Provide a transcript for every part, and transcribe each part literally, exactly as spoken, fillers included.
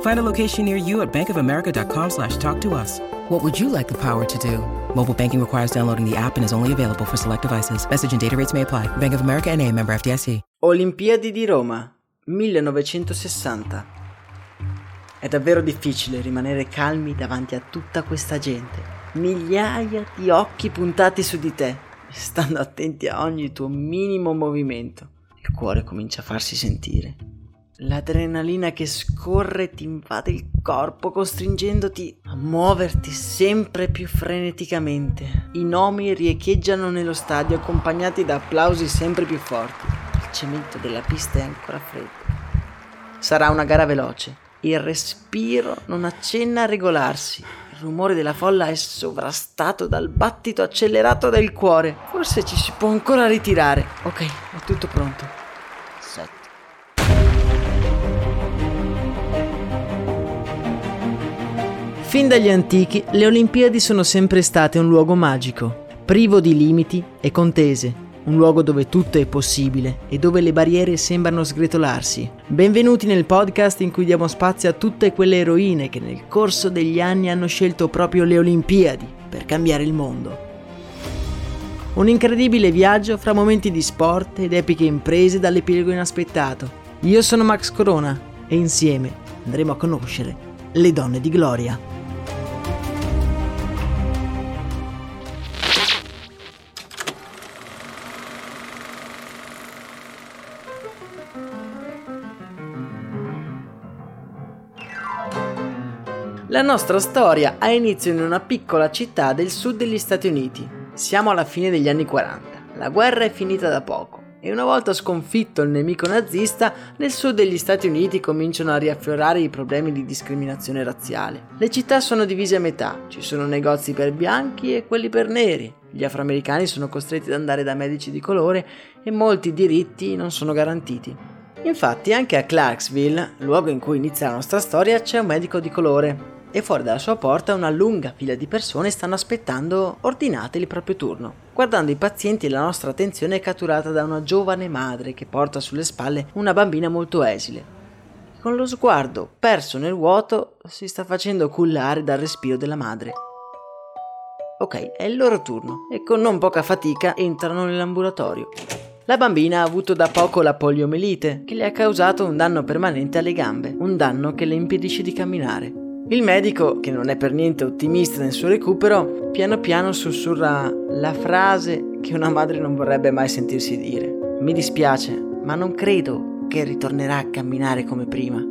Find a location near you at bankofamerica.com slash talk to us. What would you like the power to do? Mobile banking requires downloading the app and is only available for select devices. Message and data rates may apply. Bank of America N A, member F D I C. Olimpiadi di Roma, millenovecentosessanta. È davvero difficile rimanere calmi davanti a tutta questa gente. Migliaia di occhi puntati su di te, stando attenti a ogni tuo minimo movimento. Il cuore comincia a farsi sentire. L'adrenalina che scorre ti invade il corpo, costringendoti a muoverti sempre più freneticamente. I nomi riecheggiano nello stadio, accompagnati da applausi sempre più forti. Il cemento della pista è ancora freddo. Sarà una gara veloce. Il respiro non accenna a regolarsi. Il rumore della folla è sovrastato dal battito accelerato del cuore. Forse ci si può ancora ritirare. Ok, ho tutto pronto. Sette. Fin dagli antichi, le Olimpiadi sono sempre state un luogo magico, privo di limiti e contese, un luogo dove tutto è possibile e dove le barriere sembrano sgretolarsi. Benvenuti nel podcast in cui diamo spazio a tutte quelle eroine che nel corso degli anni hanno scelto proprio le Olimpiadi per cambiare il mondo. Un incredibile viaggio fra momenti di sport ed epiche imprese dall'epilogo inaspettato. Io sono Max Corona e insieme andremo a conoscere le donne di gloria. La nostra storia ha inizio in una piccola città del sud degli Stati Uniti. Siamo alla fine degli anni quaranta, la guerra è finita da poco e una volta sconfitto il nemico nazista, nel sud degli Stati Uniti cominciano a riaffiorare i problemi di discriminazione razziale. Le città sono divise a metà, ci sono negozi per bianchi e quelli per neri. Gli afroamericani sono costretti ad andare da medici di colore e molti diritti non sono garantiti. Infatti anche a Clarksville, luogo in cui inizia la nostra storia, c'è un medico di colore. E fuori dalla sua porta una lunga fila di persone stanno aspettando ordinate il proprio turno. Guardando i pazienti la nostra attenzione è catturata da una giovane madre che porta sulle spalle una bambina molto esile. Con lo sguardo perso nel vuoto si sta facendo cullare dal respiro della madre. Ok, è il loro turno e con non poca fatica entrano nell'ambulatorio. La bambina ha avuto da poco la poliomielite che le ha causato un danno permanente alle gambe, un danno che le impedisce di camminare. Il medico, che non è per niente ottimista nel suo recupero, piano piano sussurra la frase che una madre non vorrebbe mai sentirsi dire. Mi dispiace, ma non credo che ritornerà a camminare come prima.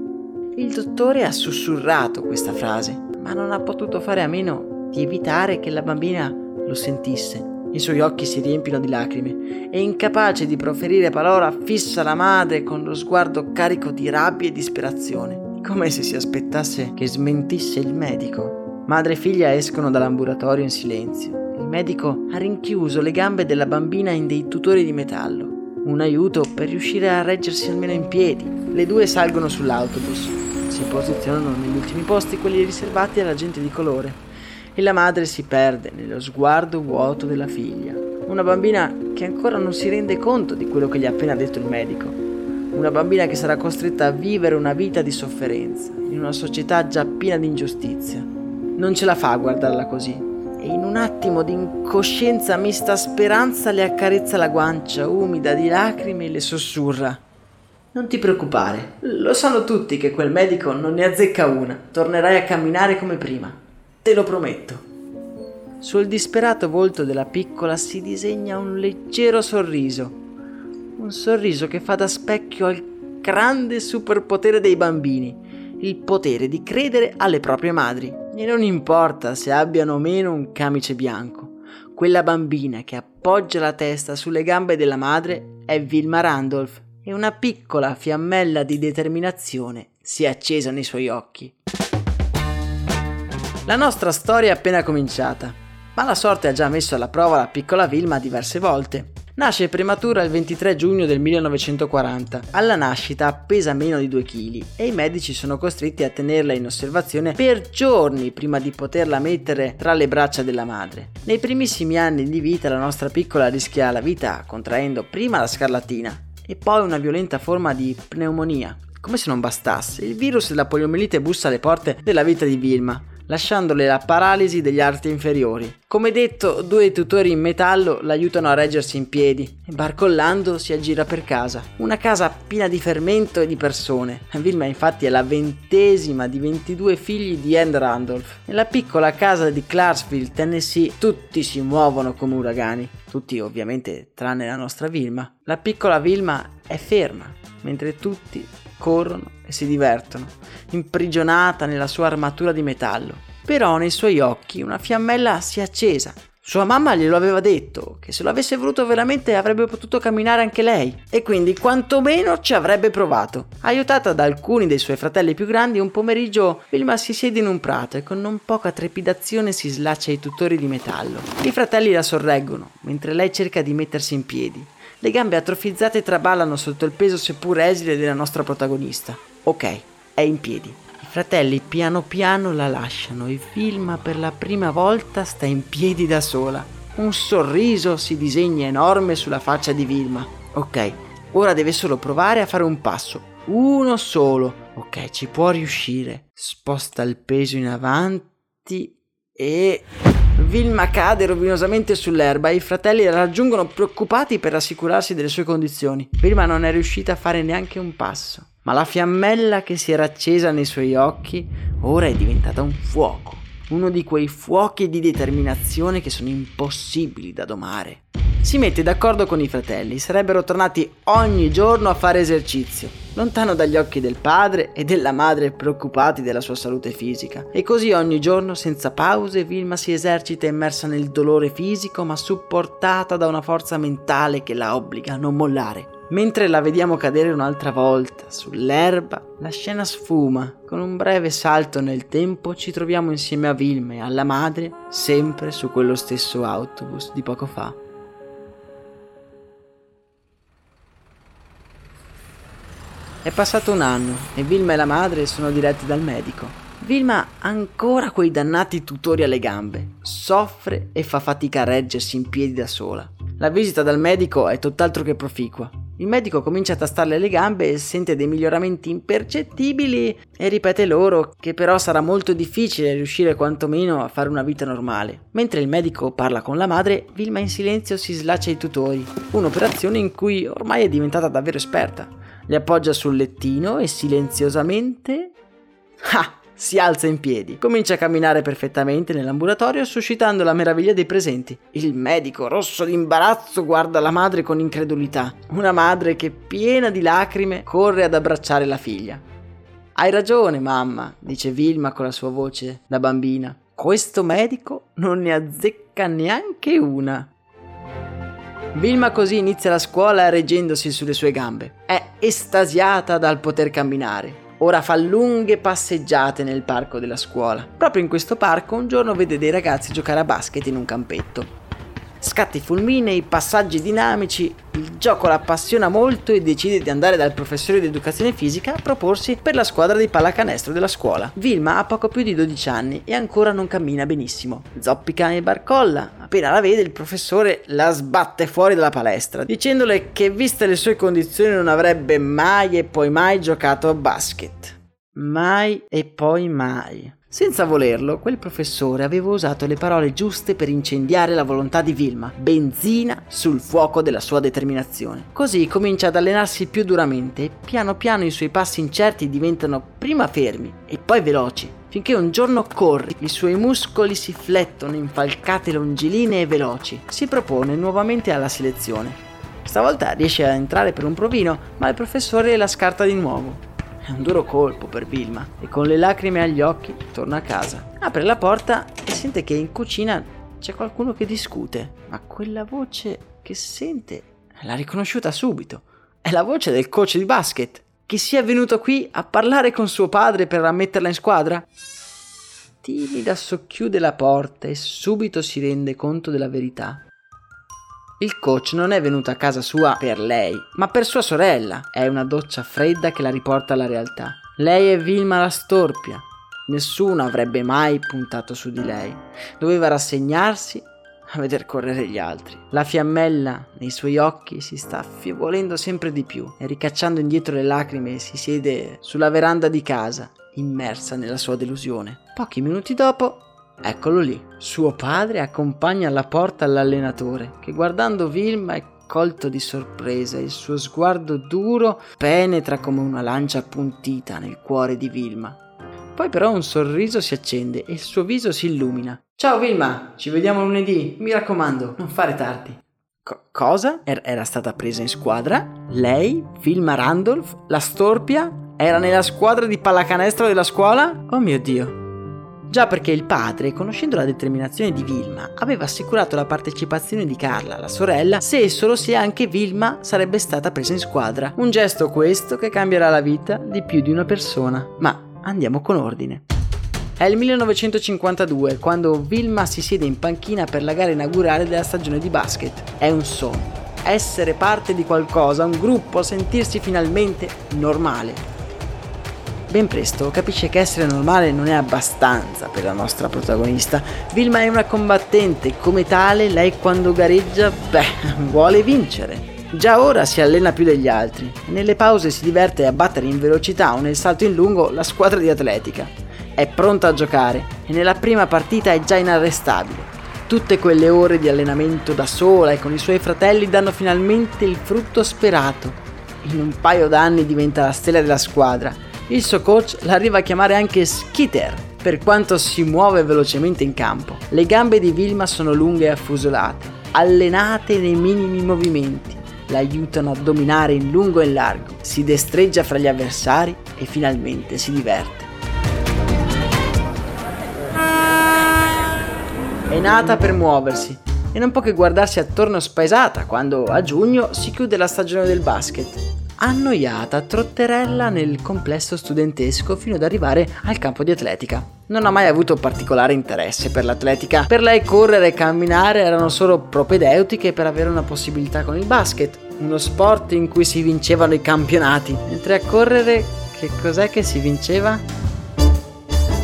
Il dottore ha sussurrato questa frase, ma non ha potuto fare a meno di evitare che la bambina lo sentisse. I suoi occhi si riempiono di lacrime e, incapace di proferire parola, fissa la madre con lo sguardo carico di rabbia e disperazione. Come se si aspettasse che smentisse il medico. Madre e figlia escono dall'ambulatorio in silenzio. Il medico ha rinchiuso le gambe della bambina in dei tutori di metallo, un aiuto per riuscire a reggersi almeno in piedi. Le due salgono sull'autobus, si posizionano negli ultimi posti, quelli riservati alla gente di colore, e la madre si perde nello sguardo vuoto della figlia, una bambina che ancora non si rende conto di quello che gli ha appena detto il medico. Una bambina che sarà costretta a vivere una vita di sofferenza, in una società già piena di ingiustizia. Non ce la fa a guardarla così, e in un attimo di incoscienza mista a speranza le accarezza la guancia umida di lacrime e le sussurra. Non ti preoccupare, lo sanno tutti che quel medico non ne azzecca una, tornerai a camminare come prima, te lo prometto. Sul disperato volto della piccola si disegna un leggero sorriso. Un sorriso che fa da specchio al grande superpotere dei bambini, il potere di credere alle proprie madri. E non importa se abbiano o meno un camice bianco. Quella bambina che appoggia la testa sulle gambe della madre è Wilma Rudolph e una piccola fiammella di determinazione si è accesa nei suoi occhi. La nostra storia è appena cominciata, ma la sorte ha già messo alla prova la piccola Wilma diverse volte. Nasce prematura il ventitré giugno del millenovecentoquaranta, alla nascita pesa meno di due chili e i medici sono costretti a tenerla in osservazione per giorni prima di poterla mettere tra le braccia della madre. Nei primissimi anni di vita la nostra piccola rischia la vita contraendo prima la scarlatina e poi una violenta forma di pneumonia. Come se non bastasse, il virus della poliomielite bussa alle porte della vita di Wilma, lasciandole la paralisi degli arti inferiori. Come detto, due tutori in metallo l'aiutano a reggersi in piedi e barcollando si aggira per casa. Una casa piena di fermento e di persone. Wilma infatti è la ventesima di ventidue figli di Ann Randolph. Nella piccola casa di Clarksville, Tennessee, tutti si muovono come uragani. Tutti ovviamente tranne la nostra Wilma. La piccola Wilma è ferma, mentre tutti corrono e si divertono, imprigionata nella sua armatura di metallo. Però nei suoi occhi una fiammella si è accesa. Sua mamma glielo aveva detto, che se lo avesse voluto veramente avrebbe potuto camminare anche lei, e quindi quantomeno ci avrebbe provato. Aiutata da alcuni dei suoi fratelli più grandi, un pomeriggio Wilma si siede in un prato e con non poca trepidazione si slaccia i tutori di metallo. I fratelli la sorreggono, mentre lei cerca di mettersi in piedi. Le gambe atrofizzate traballano sotto il peso seppur esile della nostra protagonista. Ok, è in piedi. I fratelli piano piano la lasciano e Wilma per la prima volta sta in piedi da sola. Un sorriso si disegna enorme sulla faccia di Wilma. Ok, ora deve solo provare a fare un passo. Uno solo. Ok, ci può riuscire. Sposta il peso in avanti e... Wilma cade rovinosamente sull'erba e i fratelli la raggiungono preoccupati per assicurarsi delle sue condizioni. Wilma non è riuscita a fare neanche un passo, ma la fiammella che si era accesa nei suoi occhi ora è diventata un fuoco, uno di quei fuochi di determinazione che sono impossibili da domare. Si mette d'accordo con i fratelli, sarebbero tornati ogni giorno a fare esercizio, lontano dagli occhi del padre e della madre preoccupati della sua salute fisica. E così ogni giorno, senza pause, Wilma si esercita immersa nel dolore fisico ma supportata da una forza mentale che la obbliga a non mollare. Mentre la vediamo cadere un'altra volta sull'erba, la scena sfuma. Con un breve salto nel tempo ci troviamo insieme a Wilma e alla madre, sempre su quello stesso autobus di poco fa. È passato un anno e Wilma e la madre sono diretti dal medico. Wilma ha ancora quei dannati tutori alle gambe, soffre e fa fatica a reggersi in piedi da sola. La visita dal medico è tutt'altro che proficua. Il medico comincia a tastarle le gambe e sente dei miglioramenti impercettibili e ripete loro che però sarà molto difficile riuscire quantomeno a fare una vita normale. Mentre il medico parla con la madre, Wilma in silenzio si slaccia i tutori, un'operazione in cui ormai è diventata davvero esperta. Li appoggia sul lettino e silenziosamente ah, si alza in piedi. Comincia a camminare perfettamente nell'ambulatorio, suscitando la meraviglia dei presenti. Il medico, rosso di imbarazzo, guarda la madre con incredulità. Una madre che, piena di lacrime, corre ad abbracciare la figlia. «Hai ragione, mamma», dice Wilma con la sua voce da bambina. «Questo medico non ne azzecca neanche una». Wilma così inizia la scuola reggendosi sulle sue gambe. È estasiata dal poter camminare. Ora fa lunghe passeggiate nel parco della scuola. Proprio in questo parco un giorno vede dei ragazzi giocare a basket in un campetto. Scatti fulminei, passaggi dinamici, il gioco la appassiona molto e decide di andare dal professore di educazione fisica a proporsi per la squadra di pallacanestro della scuola. Wilma ha poco più di dodici anni e ancora non cammina benissimo. Zoppica e barcolla. Appena la vede il professore la sbatte fuori dalla palestra dicendole che viste le sue condizioni non avrebbe mai e poi mai giocato a basket. Mai e poi mai. Senza volerlo, quel professore aveva usato le parole giuste per incendiare la volontà di Wilma, benzina sul fuoco della sua determinazione. Così comincia ad allenarsi più duramente e piano piano i suoi passi incerti diventano prima fermi e poi veloci, finché un giorno corre, i suoi muscoli si flettono in falcate longilinee e veloci. Si propone nuovamente alla selezione. Stavolta riesce a entrare per un provino, ma il professore la scarta di nuovo. È un duro colpo per Wilma e con le lacrime agli occhi torna a casa. Apre la porta e sente che in cucina c'è qualcuno che discute, ma quella voce che sente l'ha riconosciuta subito. È la voce del coach di basket, che sia venuto qui a parlare con suo padre per ammetterla in squadra. timida socchiude la porta e subito si rende conto della verità. Il coach non è venuto a casa sua per lei, ma per sua sorella. È una doccia fredda che la riporta alla realtà. Lei è Wilma la storpia. Nessuno avrebbe mai puntato su di lei. Doveva rassegnarsi a veder correre gli altri. La fiammella nei suoi occhi si sta affievolendo sempre di più e, ricacciando indietro le lacrime, si siede sulla veranda di casa, immersa nella sua delusione. Pochi minuti dopo, eccolo lì. Suo padre accompagna alla porta l'allenatore, che guardando Wilma è colto di sorpresa. Il suo sguardo duro penetra come una lancia appuntita nel cuore di Wilma. Poi però un sorriso si accende e il suo viso si illumina. «Ciao Wilma, ci vediamo lunedì, mi raccomando, non fare tardi». Co- cosa? Er- era stata presa in squadra? Lei, Wilma Randolph, la storpia, era nella squadra di pallacanestro della scuola? Oh mio Dio! Già, perché il padre, conoscendo la determinazione di Wilma, aveva assicurato la partecipazione di Carla, la sorella, se e solo se anche Wilma sarebbe stata presa in squadra. Un gesto questo che cambierà la vita di più di una persona. Ma andiamo con ordine. È il millenovecentocinquantadue quando Wilma si siede in panchina per la gara inaugurale della stagione di basket. È un sogno. Essere parte di qualcosa, un gruppo, sentirsi finalmente normale. Ben presto capisce che essere normale non è abbastanza per la nostra protagonista. Wilma è una combattente, come tale lei quando gareggia, beh, vuole vincere. Già ora si allena più degli altri. Nelle pause si diverte a battere in velocità o nel salto in lungo la squadra di atletica. È pronta a giocare e nella prima partita è già inarrestabile. Tutte quelle ore di allenamento da sola e con i suoi fratelli danno finalmente il frutto sperato. In un paio d'anni diventa la stella della squadra. Il suo coach l'arriva a chiamare anche Skeeter per quanto si muove velocemente in campo. Le gambe di Wilma sono lunghe e affusolate, allenate nei minimi movimenti. L'aiutano a dominare in lungo e in largo, si destreggia fra gli avversari e finalmente si diverte. È nata per muoversi e non può che guardarsi attorno spaesata quando a giugno si chiude la stagione del basket. Annoiata trotterella nel complesso studentesco fino ad arrivare al campo di atletica. Non ha mai avuto particolare interesse per l'atletica. Per lei correre e camminare erano solo propedeutiche per avere una possibilità con il basket, uno sport in cui si vincevano i campionati, mentre a correre che cos'è che si vinceva?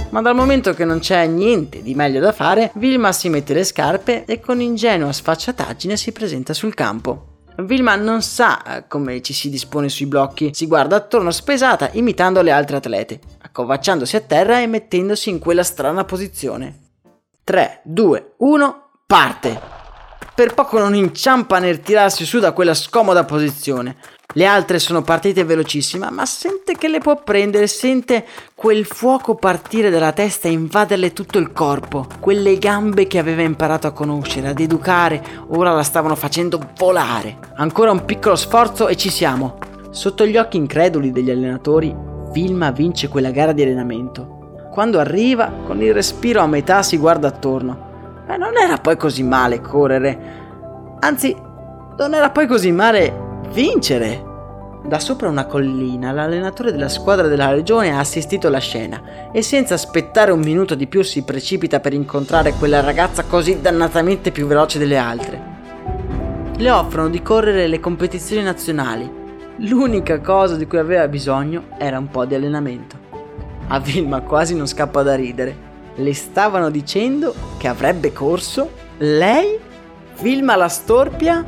Ma dal momento che non c'è niente di meglio da fare, Wilma si mette le scarpe e con ingenua sfacciataggine si presenta sul campo. Wilma non sa come ci si dispone sui blocchi, si guarda attorno spesata imitando le altre atlete, accovacciandosi a terra e mettendosi in quella strana posizione. tre, due, uno, parte! Per poco non inciampa nel tirarsi su da quella scomoda posizione. Le altre sono partite velocissime, ma sente che le può prendere, sente quel fuoco partire dalla testa e invaderle tutto il corpo. Quelle gambe che aveva imparato a conoscere, ad educare, ora la stavano facendo volare. Ancora un piccolo sforzo e ci siamo. Sotto gli occhi increduli degli allenatori, Wilma vince quella gara di allenamento. Quando arriva, con il respiro a metà si guarda attorno. Ma non era poi così male correre. Anzi, non era poi così male vincere! Da sopra una collina l'allenatore della squadra della regione ha assistito alla scena e senza aspettare un minuto di più si precipita per incontrare quella ragazza così dannatamente più veloce delle altre. Le offrono di correre le competizioni nazionali. L'unica cosa di cui aveva bisogno era un po' di allenamento. A Wilma quasi non scappa da ridere. Le stavano dicendo che avrebbe corso lei, Wilma la storpia?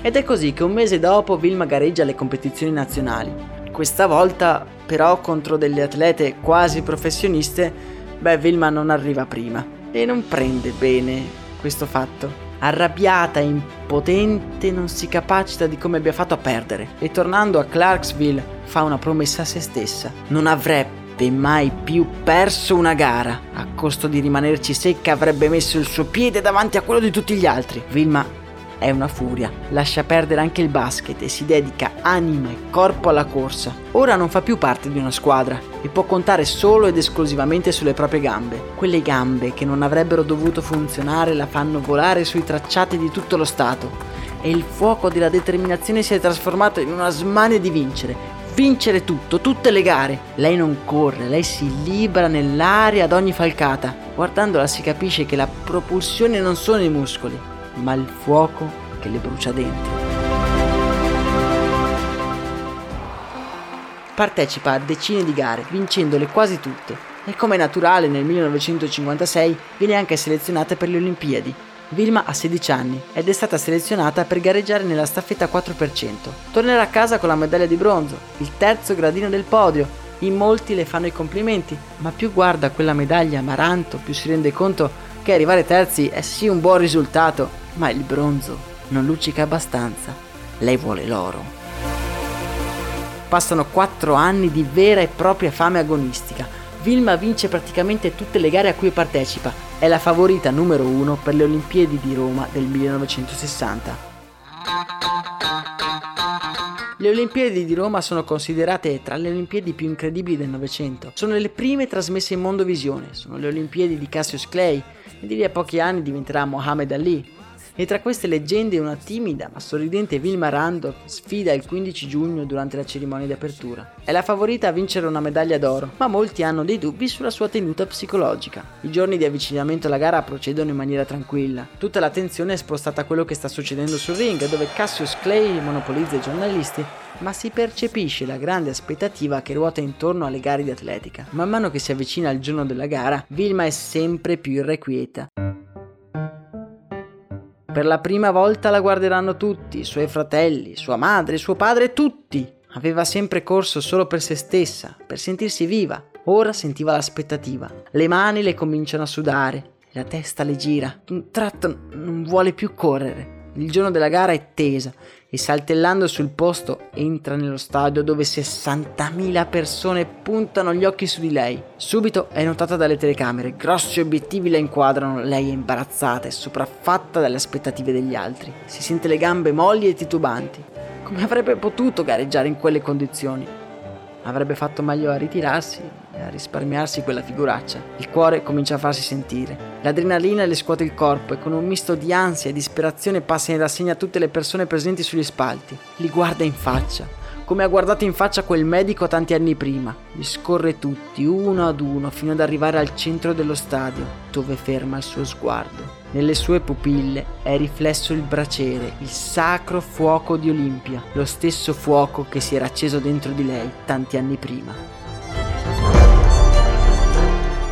Ed è così che un mese dopo Wilma gareggia alle competizioni nazionali. Questa volta però contro delle atlete quasi professioniste, beh, Wilma non arriva prima e non prende bene questo fatto. Arrabbiata e impotente non si capacita di come abbia fatto a perdere e tornando a Clarksville fa una promessa a se stessa. Non avrebbe mai più perso una gara. A costo di rimanerci secca avrebbe messo il suo piede davanti a quello di tutti gli altri. Wilma è una furia, lascia perdere anche il basket e si dedica anima e corpo alla corsa. Ora non fa più parte di una squadra e può contare solo ed esclusivamente sulle proprie gambe. Quelle gambe che non avrebbero dovuto funzionare la fanno volare sui tracciati di tutto lo stato e il fuoco della determinazione si è trasformato in una smania di vincere. vincere tutto, tutte le gare. Lei non corre, lei si libera nell'aria ad ogni falcata. Guardandola si capisce che la propulsione non sono i muscoli, ma il fuoco che le brucia dentro. Partecipa a decine di gare, vincendole quasi tutte, e come è naturale nel millenovecentocinquantasei viene anche selezionata per le Olimpiadi. Wilma ha sedici anni ed è stata selezionata per gareggiare nella staffetta quattro per cento. Tornerà a casa con la medaglia di bronzo, il terzo gradino del podio. In molti le fanno i complimenti, ma più guarda quella medaglia amaranto, più si rende conto che arrivare terzi è sì un buon risultato, ma il bronzo non luccica abbastanza. Lei vuole l'oro. Passano quattro anni di vera e propria fame agonistica. Wilma vince praticamente tutte le gare a cui partecipa, è la favorita numero uno per le Olimpiadi di Roma del millenovecentosessanta. Le Olimpiadi di Roma sono considerate tra le Olimpiadi più incredibili del Novecento. Sono le prime trasmesse in mondovisione, sono le Olimpiadi di Cassius Clay e di lì a pochi anni diventerà Muhammad Ali. E tra queste leggende una timida ma sorridente Wilma Rudolph sfida il quindici giugno durante la cerimonia di apertura. È la favorita a vincere una medaglia d'oro, ma molti hanno dei dubbi sulla sua tenuta psicologica. I giorni di avvicinamento alla gara procedono in maniera tranquilla. Tutta l'attenzione è spostata a quello che sta succedendo sul ring, dove Cassius Clay monopolizza i giornalisti, ma si percepisce la grande aspettativa che ruota intorno alle gare di atletica. Man mano che si avvicina il giorno della gara, Wilma è sempre più irrequieta. Per la prima volta la guarderanno tutti, i suoi fratelli, sua madre, suo padre, tutti. Aveva sempre corso solo per se stessa, per sentirsi viva. Ora sentiva l'aspettativa. Le mani le cominciano a sudare, la testa le gira. Un tratto non vuole più correre. Il giorno della gara è tesa e saltellando sul posto entra nello stadio dove sessantamila persone puntano gli occhi su di lei. Subito è notata dalle telecamere, grossi obiettivi la inquadrano, lei è imbarazzata e sopraffatta dalle aspettative degli altri. Si sente le gambe molli e titubanti. Come avrebbe potuto gareggiare in quelle condizioni? Avrebbe fatto meglio a ritirarsi e a risparmiarsi quella figuraccia. Il cuore comincia a farsi sentire. L'adrenalina le scuote il corpo e con un misto di ansia e disperazione passa in rassegna tutte le persone presenti sugli spalti. Li guarda in faccia, come ha guardato in faccia quel medico tanti anni prima. Li scorre tutti, uno ad uno, fino ad arrivare al centro dello stadio, dove ferma il suo sguardo. Nelle sue pupille è riflesso il braciere, il sacro fuoco di Olimpia, lo stesso fuoco che si era acceso dentro di lei tanti anni prima.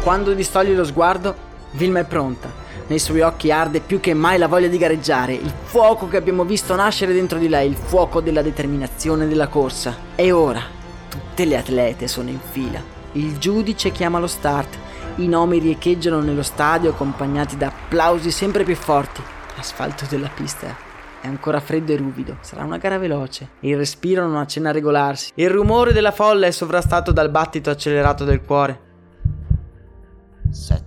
Quando distoglie lo sguardo, Wilma è pronta, nei suoi occhi arde più che mai la voglia di gareggiare, il fuoco che abbiamo visto nascere dentro di lei, il fuoco della determinazione della corsa. E ora, tutte le atlete sono in fila, il giudice chiama lo start, i nomi riecheggiano nello stadio accompagnati da applausi sempre più forti, l'asfalto della pista è ancora freddo e ruvido, sarà una gara veloce, il respiro non accenna a regolarsi, il rumore della folla è sovrastato dal battito accelerato del cuore. Sette.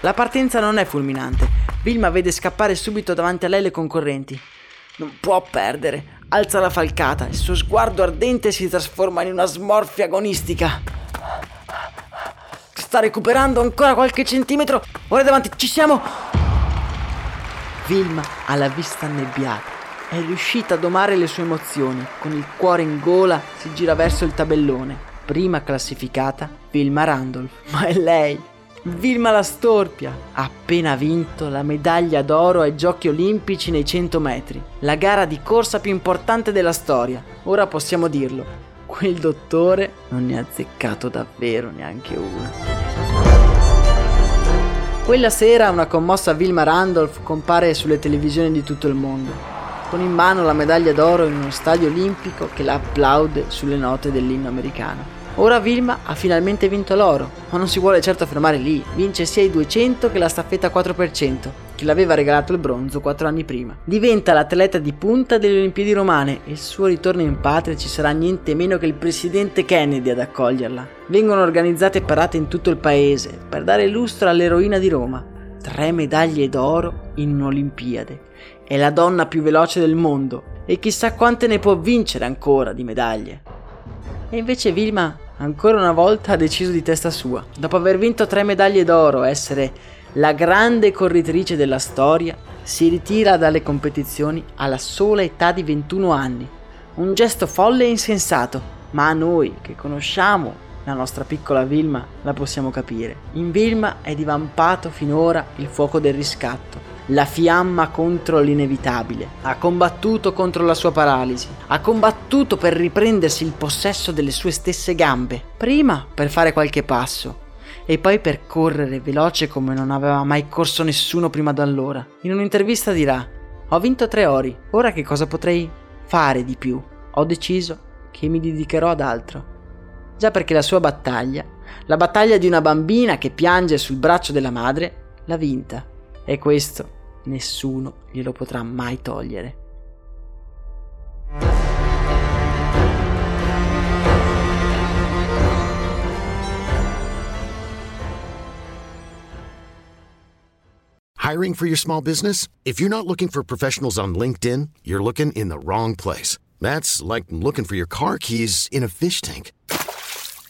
La partenza non è fulminante. Wilma vede scappare subito davanti a lei le concorrenti. Non può perdere. Alza la falcata. Il suo sguardo ardente si trasforma in una smorfia agonistica. Sta recuperando ancora qualche centimetro. Ora davanti. Ci siamo. Wilma ha la vista annebbiata. È riuscita a domare le sue emozioni. Con il cuore in gola si gira verso il tabellone. Prima classificata, Wilma Rudolph. Ma è lei. Wilma la storpia, ha appena vinto la medaglia d'oro ai Giochi Olimpici nei cento metri, la gara di corsa più importante della storia. Ora possiamo dirlo, quel dottore non ne ha azzeccato davvero neanche una. Quella sera una commossa Wilma Rudolph compare sulle televisioni di tutto il mondo, con in mano la medaglia d'oro in uno stadio olimpico che la applaude sulle note dell'inno americano. Ora Wilma ha finalmente vinto l'oro, ma non si vuole certo fermare lì, vince sia i duecento che la staffetta quattro per cento, che l'aveva regalato il bronzo quattro anni prima. Diventa l'atleta di punta delle Olimpiadi romane e il suo ritorno in patria ci sarà niente meno che il presidente Kennedy ad accoglierla. Vengono organizzate parate in tutto il paese per dare lustro all'eroina di Roma. Tre medaglie d'oro in un'Olimpiade, è la donna più veloce del mondo e chissà quante ne può vincere ancora di medaglie. E invece Wilma ancora una volta ha deciso di testa sua. Dopo aver vinto tre medaglie d'oro, essere la grande corritrice della storia, si ritira dalle competizioni alla sola età di ventuno anni. Un gesto folle e insensato, ma noi che conosciamo la nostra piccola Wilma la possiamo capire. In Wilma è divampato finora il fuoco del riscatto, la fiamma contro l'inevitabile. Ha combattuto contro la sua paralisi, ha combattuto per riprendersi il possesso delle sue stesse gambe, prima per fare qualche passo e poi per correre veloce come non aveva mai corso nessuno prima d'allora. In un'intervista dirà: ho vinto tre ori, ora che cosa potrei fare di più? Ho deciso che mi dedicherò ad altro. Già, perché la sua battaglia, la battaglia di una bambina che piange sul braccio della madre, l'ha vinta, e questo nessuno glielo potrà mai togliere. Hiring for your small business? If you're not looking for professionals on LinkedIn, you're looking in the wrong place. That's like looking for your car keys in a fish tank.